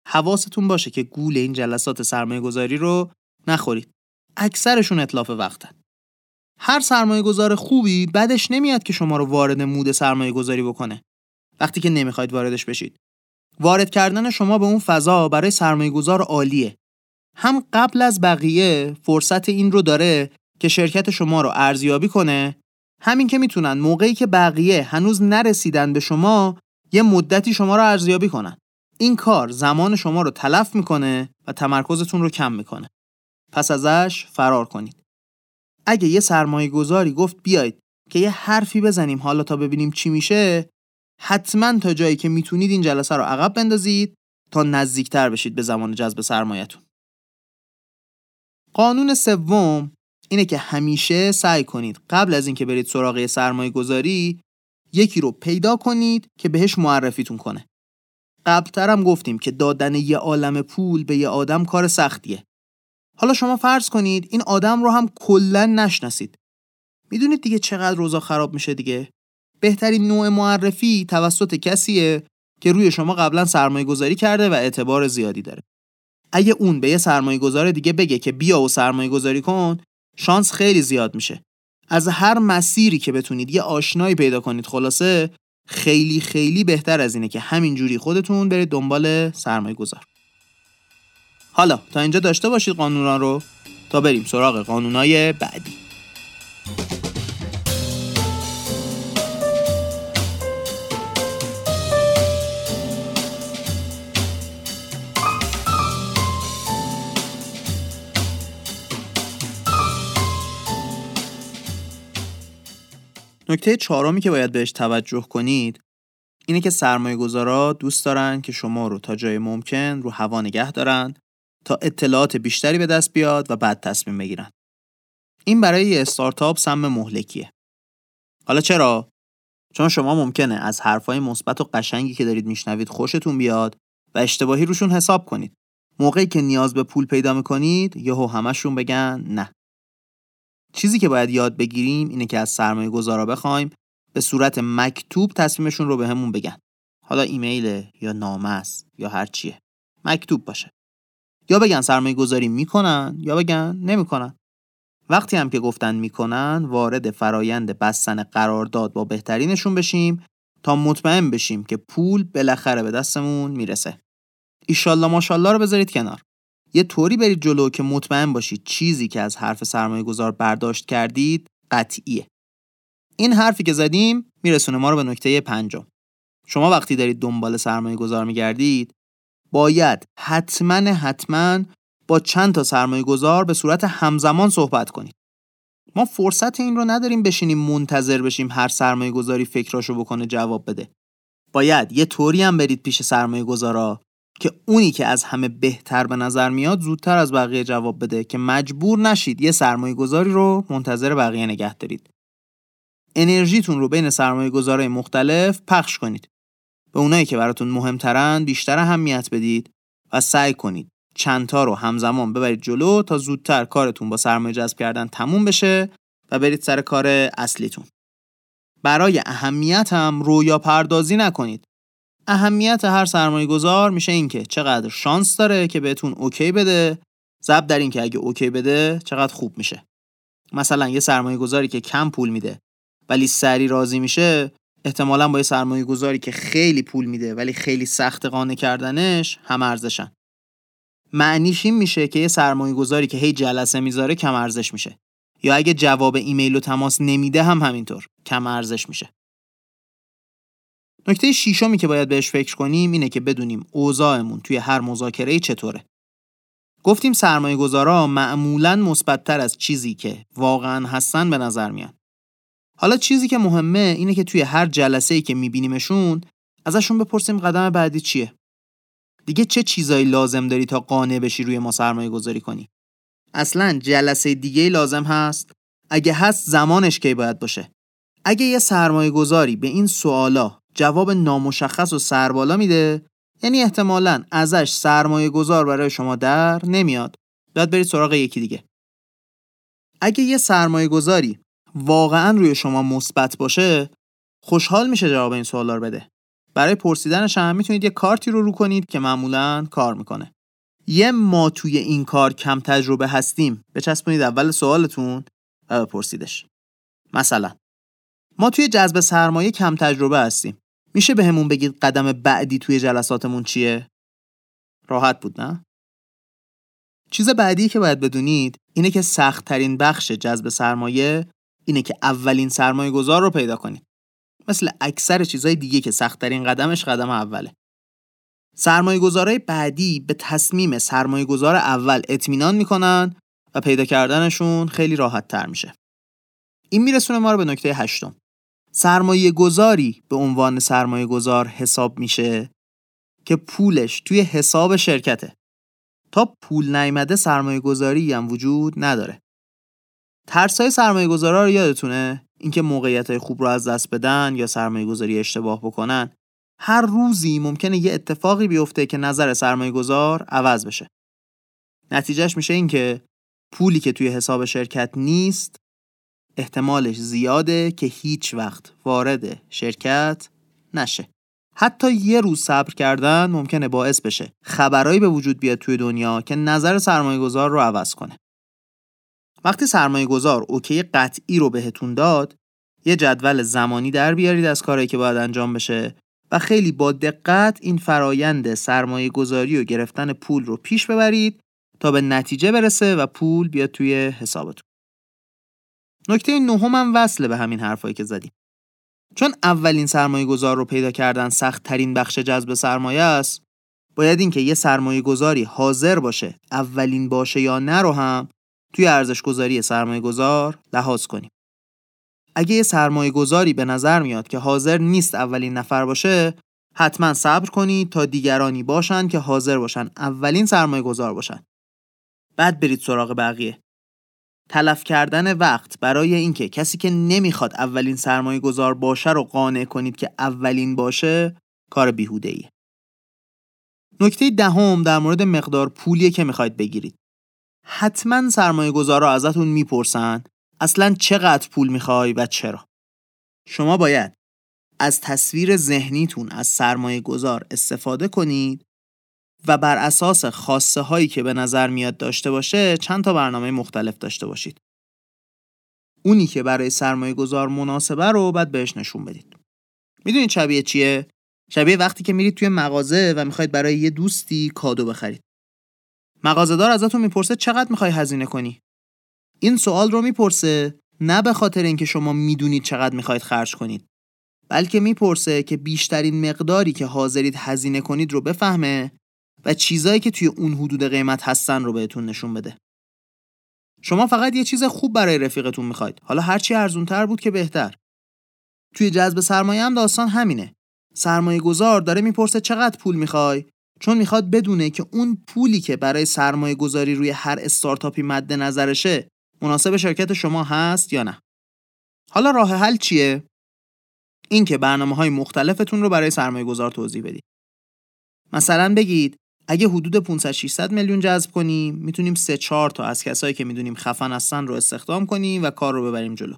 حواستون باشه که گول این جلسات سرمایه گذاری رو نخورید. اکثرشون اتلاف وقتن. هر سرمایه گذار خوبی بعدش نمیاد که شما رو وارد مود سرمایه گذاری بکنه وقتی که نمیخواید واردش بشید. وارد کردن شما به اون فضا برای سرمایه گذار عالیه. هم قبل از بقیه فرصت این رو داره که شرکت شما رو ارزیابی کنه، همین که میتونن موقعی که بقیه هنوز نرسیدن به شما یه مدتی شما رو ارزیابی کنن. این کار زمان شما رو تلف میکنه و تمرکزتون رو کم میکنه. پس ازش فرار کنید. اگه یه سرمایه گذاری گفت بیایید که یه حرفی بزنیم حالا تا ببینیم چی میشه، حتما تا جایی که میتونید این جلسه رو عقب بندازید تا نزدیکتر بشید به زمان جذب سرمایه‌تون. قانون سوم اینه که همیشه سعی کنید قبل از اینکه برید سراغ سرمایه گذاری یکی رو پیدا کنید که بهش معرفیتون کنه. قبلتر هم گفتیم که دادن یه عالم پول به یه آدم کار سختیه. حالا شما فرض کنید این آدم رو هم کلاً نشناسید. میدونید دیگه چقدر روزا خراب میشه دیگه. بهترین نوع معرفی توسط کسیه که روی شما قبلاً سرمایه گذاری کرده و اعتبار زیادی داره. اگه اون به یه سرمایه‌گذار دیگه بگه که بیا و سرمایه‌گذاری کن، شانس خیلی زیاد میشه از هر مسیری که بتونید یه آشنایی پیدا کنید خلاصه خیلی خیلی بهتر از اینه که همینجوری خودتون برید دنبال سرمایه گذار. حالا تا اینجا داشته باشید قانونان رو تا بریم سراغ قانونای بعدی. نکته چهارمی که باید بهش توجه کنید اینه که سرمایه گذارا دوست دارن که شما رو تا جای ممکن رو هوا نگه دارن تا اطلاعات بیشتری به دست بیاد و بعد تصمیم بگیرن. این برای یه استارتاپ سم مهلکیه. حالا چرا؟ چون شما ممکنه از حرفای مثبت و قشنگی که دارید میشنوید خوشتون بیاد و اشتباهی روشون حساب کنید. موقعی که نیاز به پول پیدا میکنید یهو همشون بگن نه. چیزی که باید یاد بگیریم اینه که از سرمایه گذارا بخوایم به صورت مکتوب تصمیمشون رو به همون بگن. حالا ایمیل یا نامه است یا هر چیه. مکتوب باشه. یا بگن سرمایه گذاری میکنن یا بگن نمیکنن. وقتی هم که گفتن میکنن وارد فرایند بستن قرارداد با بهترینشون بشیم تا مطمئن بشیم که پول بالاخره به دستمون میرسه. ایشالله ماشالله رو بذارید کنار. یه طوری برید جلو که مطمئن باشید چیزی که از حرف سرمایه گذار برداشت کردید قطعیه. این حرفی که زدیم میرسونه ما رو به نکته پنجم. شما وقتی دارید دنبال سرمایه گذار میگردید باید حتماً با چند تا سرمایه گذار به صورت همزمان صحبت کنید. ما فرصت این رو نداریم بشینیم منتظر بشیم هر سرمایه گذاری فکراشو بکنه جواب بده. باید یه طوری هم برید پیش سرمایه گذارا که اونی که از همه بهتر به نظر میاد زودتر از بقیه جواب بده که مجبور نشید یه سرمایه گذاری رو منتظر بقیه نگه دارید. انرژیتون رو بین سرمایه گذارای مختلف پخش کنید. به اونایی که براتون مهمترن بیشتر اهمیت بدید و سعی کنید چند تا رو همزمان ببرید جلو تا زودتر کارتون با سرمایه جذب کردن تموم بشه و برید سر کار اصلیتون. برای اهمیت هم رویا پردازی نکنید. اهمیت هر سرمایه گذار میشه این که چقدر شانس داره که بهتون اوکی بده، ضرب در این که اگه اوکی بده چقدر خوب میشه. مثلا یه سرمایه گذاری که کم پول میده ولی سری راضی میشه احتمالاً با یه سرمایه گذاری که خیلی پول میده ولی خیلی سخت قانع کردنش هم ارزشن. معنیش این میشه که یه سرمایه گذاری که هی جلسه میذاره کم ارزش میشه، یا اگه جواب ایمیل و تماس نمیده هم همینطور کم ارزش میشه. نکته ششمی که باید بهش فکر کنیم اینه که بدونیم اوضاعمون توی هر مذاکره چطوره. گفتیم سرمایه گذارا معمولاً مثبت‌تر از چیزی که واقعاً هستن به نظر میان. حالا چیزی که مهمه اینه که توی هر جلسه‌ای که میبینیمشون ازشون بپرسیم قدم بعدی چیه. دیگه چه چیزایی لازم داری تا قانع بشی روی ما سرمایه گذاری کنی؟ اصلاً جلسه دیگه‌ای لازم هست؟ اگه هست زمانش کی باید باشه؟ اگه یه سرمایه گذاری به این سوالا جواب نامشخص و سربالا میده یعنی احتمالاً ازش سرمایه گذار برای شما در نمیاد. باید برید سراغ یکی دیگه. اگه یه سرمایه گذاری واقعاً روی شما مثبت باشه خوشحال میشه جواب این سوالا رو بده. برای پرسیدنش هم میتونید یه کارتی رو کنید که معمولاً کار میکنه. یه ما توی این کار کم تجربه هستیم بچسبونید اول سوالتون و بپرسیدش. مثلا ما توی جذب سرمایه کم تجربه هستیم. میشه به همون بگید قدم بعدی توی جلساتمون چیه؟ راحت بود نه؟ چیز بعدی که باید بدونید اینه که سخت‌ترین بخش جذب سرمایه اینه که اولین سرمایه گذار رو پیدا کنید. مثل اکثر چیزهای دیگه که سخت‌ترین قدمش قدم اوله. سرمایه گذارای بعدی به تصمیم سرمایه گذار اول اطمینان میکنن و پیدا کردنشون خیلی راحت تر میشه. این میرسونه ما رو به نکته هشتم. سرمایه گذاری به عنوان سرمایه گذار حساب میشه که پولش توی حساب شرکته. تا پول نیامده سرمایه گذاری هم وجود نداره. ترسای سرمایه گذارا رو یادتونه؟ اینکه موقعیتای خوب رو از دست بدن یا سرمایه گذاری اشتباه بکنن. هر روزی ممکنه یه اتفاقی بیفته که نظر سرمایه گذار عوض بشه. نتیجهش میشه این که پولی که توی حساب شرکت نیست احتمالش زیاده که هیچ وقت وارد شرکت نشه. حتی یه روز صبر کردن ممکنه باعث بشه خبرایی به وجود بیاد توی دنیا که نظر سرمایه‌گذار رو عوض کنه. وقتی سرمایه گذار اوکی قطعی رو بهتون داد، یه جدول زمانی در بیارید از کاری که باید انجام بشه و خیلی با دقت این فرایند سرمایه گذاری و گرفتن پول رو پیش ببرید تا به نتیجه برسه و پول بیاد توی حسابتون. نکته نهم هم وصله به همین حرفایی که زدیم. چون اولین سرمایه گذار رو پیدا کردن سخت ترین بخش جذب سرمایه است، باید این که یه سرمایه گذاری حاضر باشه اولین باشه یا نه رو هم توی ارزش گذاری سرمایه گذار لحاظ کنیم. اگه یه سرمایه گذاری به نظر میاد که حاضر نیست اولین نفر باشه، حتما صبر کنید تا دیگرانی باشن که حاضر باشن اولین سرمایه گذار باشن. بعد برید سراغ بقیه. تلف کردن وقت برای اینکه کسی که نمیخواد اولین سرمایه گذار باشه رو قانع کنید که اولین باشه، کار بیهوده‌ایه. نکته دهم در مورد مقدار پولیه که میخواید بگیرید. حتما سرمایه گذارا ازتون میپرسن اصلاً چقدر پول میخوای و چرا؟ شما باید از تصویر ذهنیتون از سرمایه گذار استفاده کنید و بر اساس خاصه هایی که به نظر میاد داشته باشه چند تا برنامه مختلف داشته باشید. اونی که برای سرمایه گذار مناسبه رو بعد بهش نشون بدید. میدونید شبیه چیه؟ شبیه وقتی که میرید توی مغازه و میخواید برای یه دوستی کادو بخرید. مغازه‌دار ازتون میپرسه چقدر میخوای هزینه کنی؟ این سوال رو میپرسه نه به خاطر اینکه شما میدونید چقدر میخواید خرج کنید، بلکه میپرسه که بیشترین مقداری که حاضرید هزینه کنید رو بفهمه و چیزایی که توی اون حدود قیمت هستن رو بهتون نشون بده. شما فقط یه چیز خوب برای رفیقتون میخواید، حالا هرچی ارزون‌تر بود که بهتر. توی جذب سرمایه هم داستان همینه. سرمایه گذار داره میپرسه چقدر پول میخوای، چون میخواد بدونه که اون پولی که برای سرمایه گذاری روی هر استارتاپی مد نظرشه مناسب شرکت شما هست یا نه. حالا راه حل چیه؟ این که برنامه‌های مختلفتون رو برای سرمایه گذار توضیح بدید. مثلا بگید اگه حدود 500-600 میلیون جذب کنیم، میتونیم 3-4 تا از کسایی که میدونیم خفن هستن رو استخدام کنیم و کار رو ببریم جلو.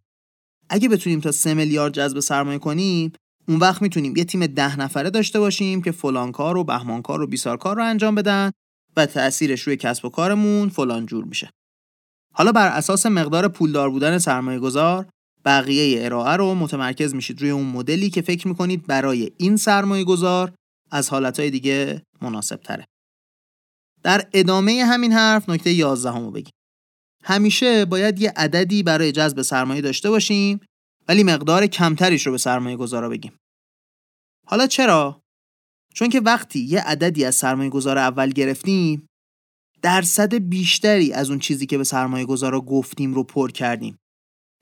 اگه بتونیم تا 3 میلیارد جذب سرمایه کنیم، اون وقت میتونیم یه تیم 10 نفره داشته باشیم که فلان کار و بهمان کار و بیسار کار رو انجام بدن و تأثیرش روی کسب و کارمون فلان جور میشه. حالا بر اساس مقدار پولدار بودن سرمایه گذار، بقیه ارائه رو متمرکز میشید روی اون مدلی که فکر میکنید برای این سرمایه گذار از حالتهای دیگه مناسب تره. در ادامه همین حرف نکته 11 رو بگیم. همیشه باید یه عددی برای جذب سرمایه داشته باشیم ولی مقدار کمتریش رو به سرمایه گذارا بگیم. حالا چرا؟ چون که وقتی یه عددی از سرمایه گذار اول گرفتیم، درصد بیشتری از اون چیزی که به سرمایه گذارا گفتیم رو پر کردیم.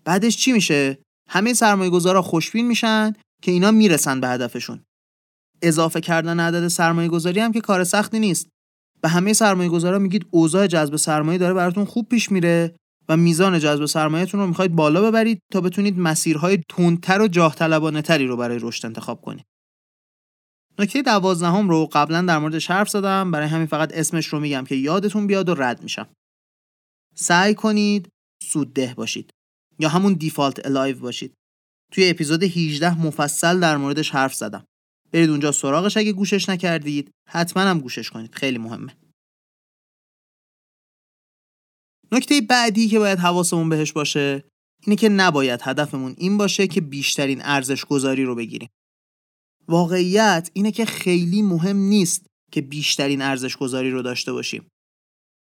بعدش چی میشه؟ همه سرمایه گذارا خوشبین میشن که اینا میرسن به هدفشون. اضافه کردن عدد سرمایه گذاری هم که کار سختی نیست. به همه سرمایه گذارا میگید اوضاع جذب سرمایه داره براتون خوب پیش میره و میزان جذب سرمایه‌تون رو میخواید بالا ببرید تا بتونید مسیرهای تندتر و جاه طلبانه تری رو برای رشد انتخاب کنید. نکته 12 رو قبلا در موردش حرف زدم، برای همین فقط اسمش رو میگم که یادتون بیاد و رد میشم. سعی کنید سودده باشید یا همون دیفالت الایو باشید. توی اپیزود 18 مفصل در موردش حرف زدم. برید اونجا سراغش اگه گوشش نکردید، حتما هم گوشش کنید، خیلی مهمه. نکته بعدی که باید حواسمون بهش باشه اینه که نباید هدفمون این باشه که بیشترین ارزش گذاری رو بگیریم. واقعیت اینه که خیلی مهم نیست که بیشترین ارزش گذاری رو داشته باشیم.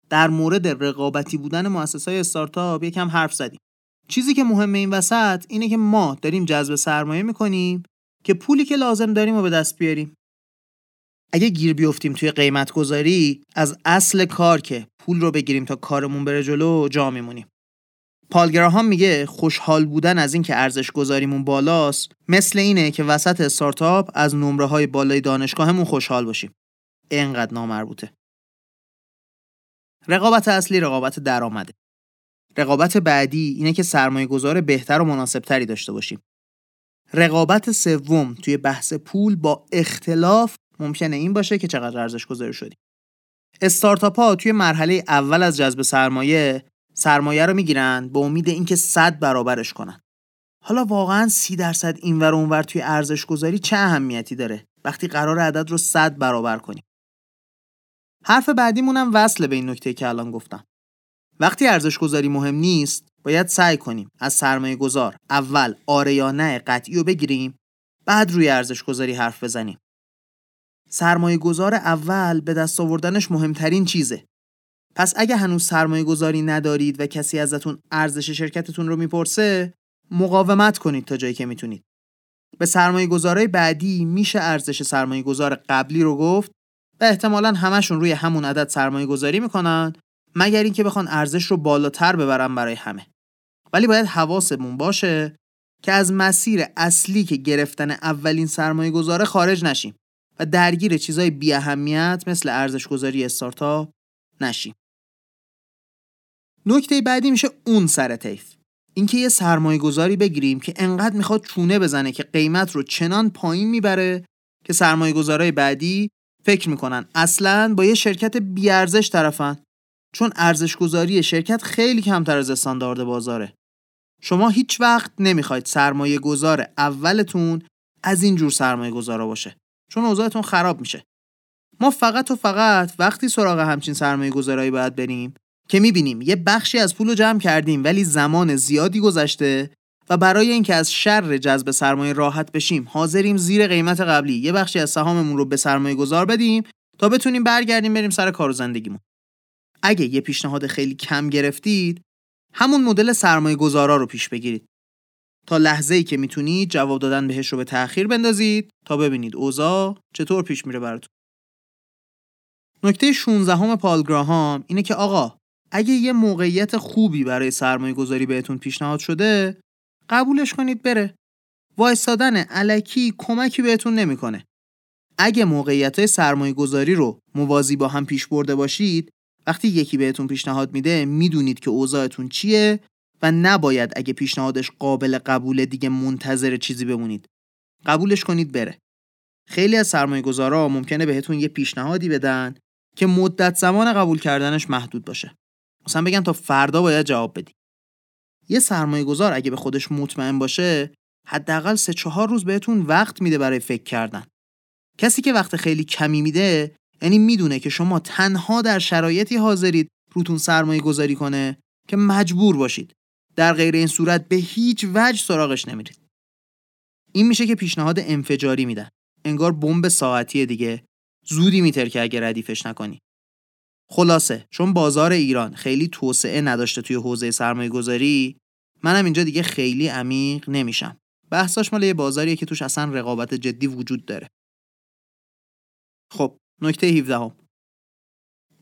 در مورد رقابتی بودن مؤسسه‌های استارتاپ یکم حرف زدیم. چیزی که مهمه این وسط اینه که ما داریم جذب سرمایه می‌کنیم که پولی که لازم داریم رو به دست بیاریم. اگه گیر بیفتیم توی قیمت گذاری، از اصل کار که پول رو بگیریم تا کارمون بره جلو جا میمونیم. پال گراهام میگه خوشحال بودن از این که ارزش گذاریمون بالاست مثل اینه که وسط استارتاپ از نمره های بالای دانشگاهمون خوشحال باشیم. اینقدر نامربوطه. رقابت اصلی رقابت درآمده. رقابت بعدی اینه که سرمایه گذار بهتر و مناسب تری داشته باشیم. رقابت سوم توی بحث پول با اختلاف ممکنه این باشه که چقدر ارزش گذاری شدیم. استارتاپ‌ها توی مرحله اول از جذب سرمایه رو میگیرن با امید اینکه 100 برابرش کنن. حالا واقعاً 30% اینور اونور توی ارزش گذاری چه اهمیتی داره وقتی قرار عدد رو 100 برابر کنیم؟ حرف بعدیمون هم وصله به این نکته که الان گفتم. وقتی ارزش‌گذاری مهم نیست، باید سعی کنیم از سرمایه‌گذار اول آره یا نه قطعی رو بگیریم، بعد روی ارزش‌گذاری حرف بزنیم. سرمایه‌گذار اول به دست آوردنش مهمترین چیزه. پس اگه هنوز سرمایه‌گذاری ندارید و کسی ازتون ارزش شرکتتون رو میپرسه، مقاومت کنید تا جایی که میتونید. به سرمایه‌گذارای بعدی میشه ارزش سرمایه‌گذار قبلی رو گفت و احتمالاً همشون روی همون عدد سرمایه‌گذاری میکنن، مگر اینکه بخوان ارزش رو بالاتر ببرن برای همه. ولی باید حواسمون باشه که از مسیر اصلی که گرفتن اولین سرمایه‌گذاره خارج نشیم و درگیر چیزای بی اهمیت مثل ارزش‌گذاری استارتاپ نشیم. نکته بعدی میشه اون سر طیف، اینکه یه سرمایه‌گذاری بگیریم که انقدر میخواد چونه بزنه که قیمت رو چنان پایین میبره که سرمایه‌گذارای بعدی فکر میکنن اصلاً با یه شرکت بی ارزش طرفن، چون ارزش‌گذاری شرکت خیلی کمتر از استاندارد بازاره. شما هیچ وقت نمیخواید سرمایه‌گذار اولتون از این جور سرمایه‌گذارا باشه، چون اوضاعتون خراب میشه. ما فقط و فقط وقتی سراغ همچین سرمایه‌گذارایی باید بریم که میبینیم یه بخشی از پولو جمع کردیم ولی زمان زیادی گذشته و برای اینکه از شر جذب سرمایه راحت بشیم، حاضریم زیر قیمت قبلی یه بخشی از سهاممون رو به سرمایه‌گذار بدیم تا بتونیم برگردیم بریم سر کار و زندگیمون. اگه یه پیشنهاد خیلی کم گرفتید، همون مدل سرمایه‌گذارا رو پیش بگیرید. تا لحظه‌ای که میتونید جواب دادن بهش رو به تأخیر بندازید تا ببینید اوضاع چطور پیش میره براتون. نکته 16 پال گراهام اینه که آقا، اگه یه موقعیت خوبی برای سرمایه‌گذاری بهتون پیشنهاد شده، قبولش کنید بره. وایسادن الکی کمکی بهتون نمی‌کنه. اگه موقعیت‌های سرمایه‌گذاری رو موازی با هم پیش برده باشید، وقتی یکی بهتون پیشنهاد میده میدونید که اوضاعتون چیه و نباید اگه پیشنهادش قابل قبوله دیگه منتظر چیزی بمونید. قبولش کنید بره. خیلی از سرمایه‌گذارا ممکنه بهتون یه پیشنهادی بدن که مدت زمان قبول کردنش محدود باشه. مثلا بگن تا فردا باید جواب بدی. یه سرمایه‌گذار اگه به خودش مطمئن باشه، حداقل 3-4 روز بهتون وقت میده برای فکر کردن. کسی که وقت خیلی کمی میده، یعنی میدونه که شما تنها در شرایطی حاضرید روتون سرمایه گذاری کنه که مجبور باشید. در غیر این صورت به هیچ وجه سراغش نمیرید. این میشه که پیشنهاد انفجاری میدن. انگار بمب ساعتیه دیگه. زودی میتر که اگه ردیفش نکنی. خلاصه چون بازار ایران خیلی توسعه نداشته توی حوزه سرمایه گذاری، منم اینجا دیگه خیلی عمیق نمیشم. بحثاش مال یه بازاریه که توش اصلا رقابت جدی وجود داره. خب نکته 17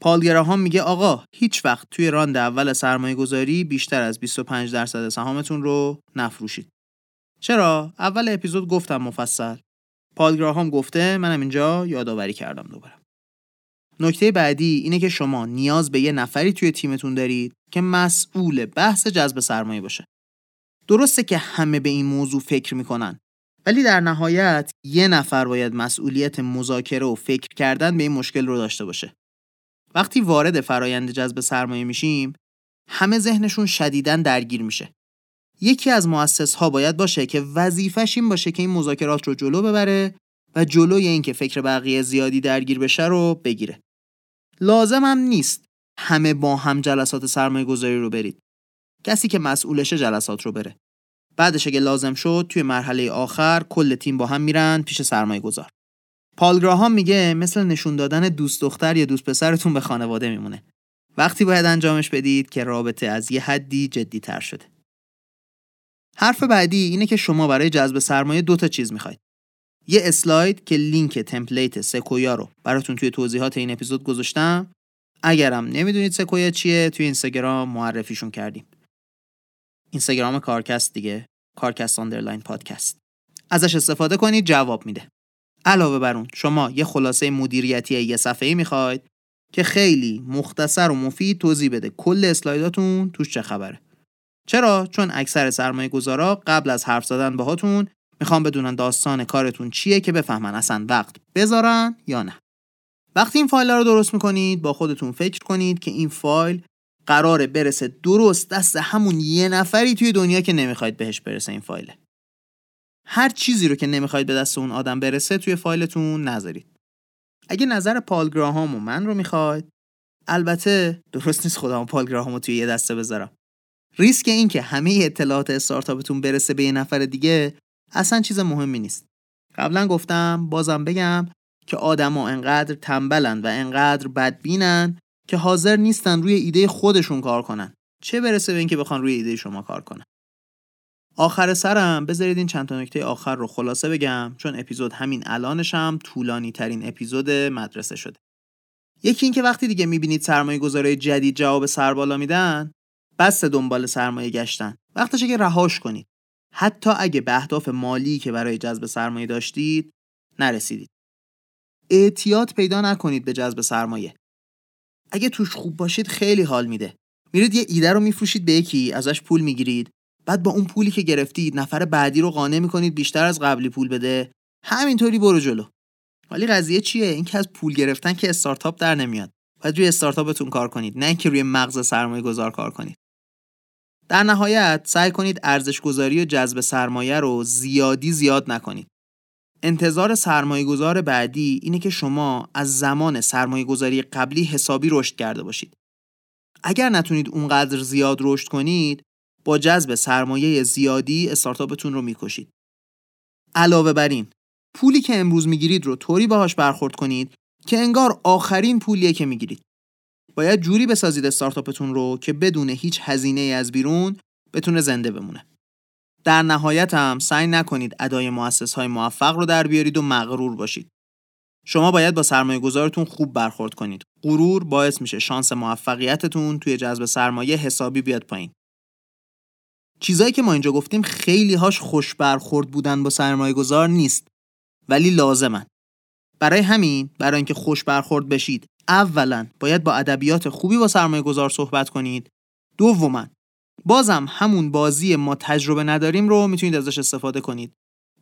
پال گراهام میگه آقا، هیچ وقت توی راند اول سرمایه گذاری بیشتر از 25% سهامتون رو نفروشید. چرا؟ اول اپیزود گفتم مفصل. پال گراهام گفته، منم اینجا یادآوری کردم دوباره. نکته بعدی اینه که شما نیاز به یه نفری توی تیمتون دارید که مسئول بحث جذب سرمایه باشه. درسته که همه به این موضوع فکر میکنن، ولی در نهایت یه نفر باید مسئولیت مذاکره و فکر کردن به این مشکل رو داشته باشه. وقتی وارد فرایند جذب سرمایه میشیم، همه ذهنشون شدیداً درگیر میشه. یکی از مؤسس‌ها باید باشه که وظیفه‌ش این باشه که این مذاکرات رو جلو ببره و جلوی این که فکر بقیه زیادی درگیر بشه رو بگیره. لازم هم نیست همه با هم جلسات سرمایه گذاری رو برید. کسی که مسئولشه جلسات رو بره. بعدش اگه لازم شد توی مرحله آخر کل تیم با هم میرن پیش سرمایه گذار. پال گراهام میگه مثل نشون دادن دوست دختر یا دوست پسرتون به خانواده میمونه. وقتی باید انجامش بدید که رابطه از یه حدی جدی تر شده. حرف بعدی اینه که شما برای جذب سرمایه 2 چیز میخواید. یه اسلاید که لینک تمپلیت سکویا رو براتون توی توضیحات این اپیزود گذاشتم. اگرم نمیدونید سکویا چیه، توی اینستاگرام معرفیشون کردیم. اینستاگرام کارکست دیگه، کارکست_پادکست. ازش استفاده کنید، جواب میده. علاوه بر اون شما یه خلاصه مدیریتی یه صفحه‌ای میخواید که خیلی مختصر و مفید توضیح بده کل اسلایداتون توش چه خبره. چرا؟ چون اکثر سرمایه‌گذارا قبل از حرف زدن باهاتون میخوان بدونن داستان کارتون چیه که بفهمن اصلا وقت بذارن یا نه. وقتی این فایل رو درست میکنید، با خودتون فکر کنید که این فایل قراره برسه درست دست همون یه نفری توی دنیا که نمیخواید بهش برسه. این فایل، هر چیزی رو که نمیخواید به دست اون آدم برسه توی فایلتون نذارید. اگه نظر پال گراهام و من رو میخواید، البته درست نیست خودم پال گراهامو توی یه دسته بذارم. ریسک این که همه اطلاعات استارتاپتون برسه به یه نفر دیگه اصلا چیز مهمی نیست. قبلا گفتم بازم بگم که آدما انقدر تنبلن و انقدر بدبینن که حاضر نیستن روی ایده خودشون کار کنن، چه برسه به اینکه بخوان روی ایده شما کار کنن. آخر سرم بذارید این چند تا نکته آخر رو خلاصه بگم، چون اپیزود همین الانش هم طولانی ترین اپیزود مدرسه شده. یکی این که وقتی دیگه میبینید سرمایه‌گذارای جدید جواب سر بالا میدن، بس دنبال سرمایه گشتن، وقتشه که رهاش کنید. حتی اگه به اهداف مالی که برای جذب سرمایه داشتید نرسیدید، اعتیاد پیدا نکنید به جذب سرمایه. اگه توش خوب باشید خیلی حال میده. میرید یه ایده رو میفروشید به یکی، ازش پول میگیرید، بعد با اون پولی که گرفتید نفر بعدی رو قانع میکنید بیشتر از قبلی پول بده، همینطوری برو جلو. ولی قضیه چیه؟ این که از پول گرفتن که استارتاپ در نمیاد. باید روی استارتاپتون کار کنید، نه اینکه روی مغز سرمایه‌گذار کار کنید. در نهایت سعی کنید ارزش‌گذاری و جذب سرمایه رو زیاد نکنید. انتظار سرمایه‌گذار بعدی اینه که شما از زمان سرمایه‌گذاری قبلی حسابی رشد کرده باشید. اگر نتونید اونقدر زیاد رشد کنید، با جذب سرمایه زیادی استارتاپتون رو میکشید. علاوه بر این، پولی که امروز میگیرید رو طوری باهاش برخورد کنید که انگار آخرین پولیه که میگیرید. باید جوری بسازید استارتاپتون رو که بدون هیچ هزینه از بیرون بتونه زنده بمونه. در نهایت هم سعی نکنید ادای مؤسسهای موفق رو در بیارید و مغرور باشید. شما باید با سرمایه گذارتون خوب برخورد کنید. غرور باعث میشه شانس موفقیتتون توی جذب سرمایه حسابی بیاد پایین. چیزایی که ما اینجا گفتیم خیلی هاش خوش برخورد بودن با سرمایه گذار نیست، ولی لازمن. برای اینکه خوش برخورد بشید، اولا باید با ادبیات خوبی با سرمایه گذار صحبت کنید. دوما بازم همون بازی ما تجربه نداریم رو میتونید ازش استفاده کنید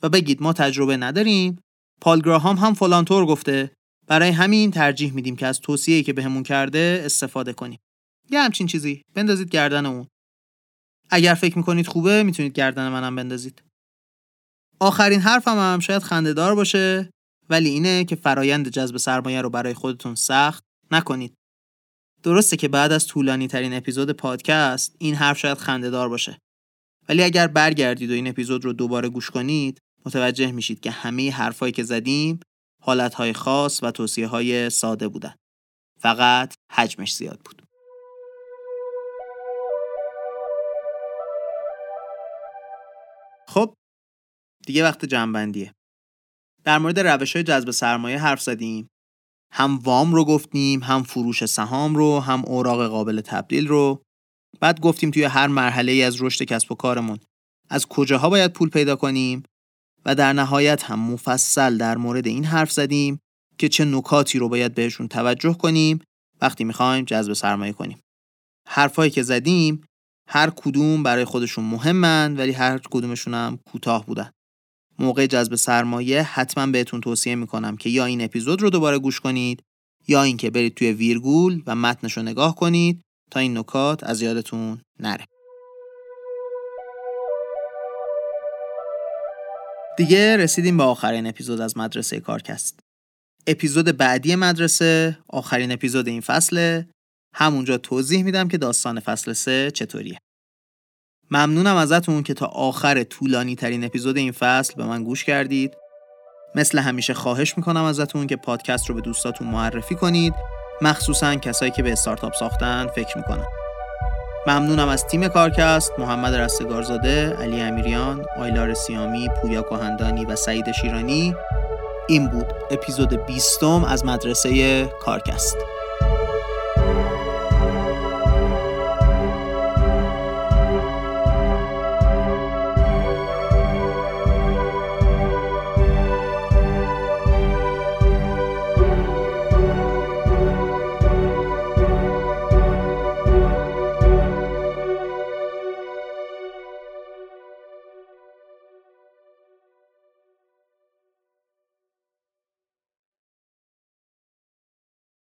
و بگید ما تجربه نداریم، پال گراهام هم فلان طور گفته، برای همین ترجیح میدیم که از توصیه‌ای که بهمون کرده استفاده کنیم. یه همچین چیزی بندازید گردن اون. اگر فکر میکنید خوبه میتونید گردن منم بندازید. آخرین حرفم هم شاید خنده‌دار باشه، ولی اینه که فرایند جذب سرمایه رو برای خودتون سخت نکنید. درسته که بعد از طولانی ترین اپیزود پادکست این حرف شاید خنده‌دار باشه، ولی اگر برگردید و این اپیزود رو دوباره گوش کنید متوجه میشید که همه حرفایی که زدیم حالتهای خاص و توصیه‌های ساده بودن، فقط حجمش زیاد بود. خب دیگه وقت جمع‌بندیه. در مورد روش‌های جذب سرمایه حرف زدیم، هم وام رو گفتیم، هم فروش سهام رو، هم اوراق قابل تبدیل رو. بعد گفتیم توی هر مرحله‌ای از رشد کسب و کارمون از کجاها باید پول پیدا کنیم و در نهایت هم مفصل در مورد این حرف زدیم که چه نکاتی رو باید بهشون توجه کنیم وقتی می‌خوایم جذب سرمایه کنیم. حرفایی که زدیم هر کدوم برای خودشون مهمن، ولی هر کدومشون هم کوتاه بودن. موقع جذب سرمایه حتما بهتون توصیه میکنم که یا این اپیزود رو دوباره گوش کنید یا اینکه برید توی ویرگول و متنشو نگاه کنید تا این نکات از یادتون نره. دیگه رسیدیم به آخرین اپیزود از مدرسه کارکست. اپیزود بعدی مدرسه، آخرین اپیزود این فصله. همونجا توضیح میدم که داستان فصل 3 چطوریه. ممنونم ازتون که تا آخر طولانی ترین اپیزود این فصل به من گوش کردید. مثل همیشه خواهش میکنم ازتون که پادکست رو به دوستاتون معرفی کنید، مخصوصا کسایی که به استارتاپ ساختن فکر میکنن. ممنونم از تیم کارکست، محمد رستگارزاده، علی امیریان، آیلار سیامی، پویا کهندانی و سعید شیرانی. این بود اپیزود 20 از مدرسه کارکست.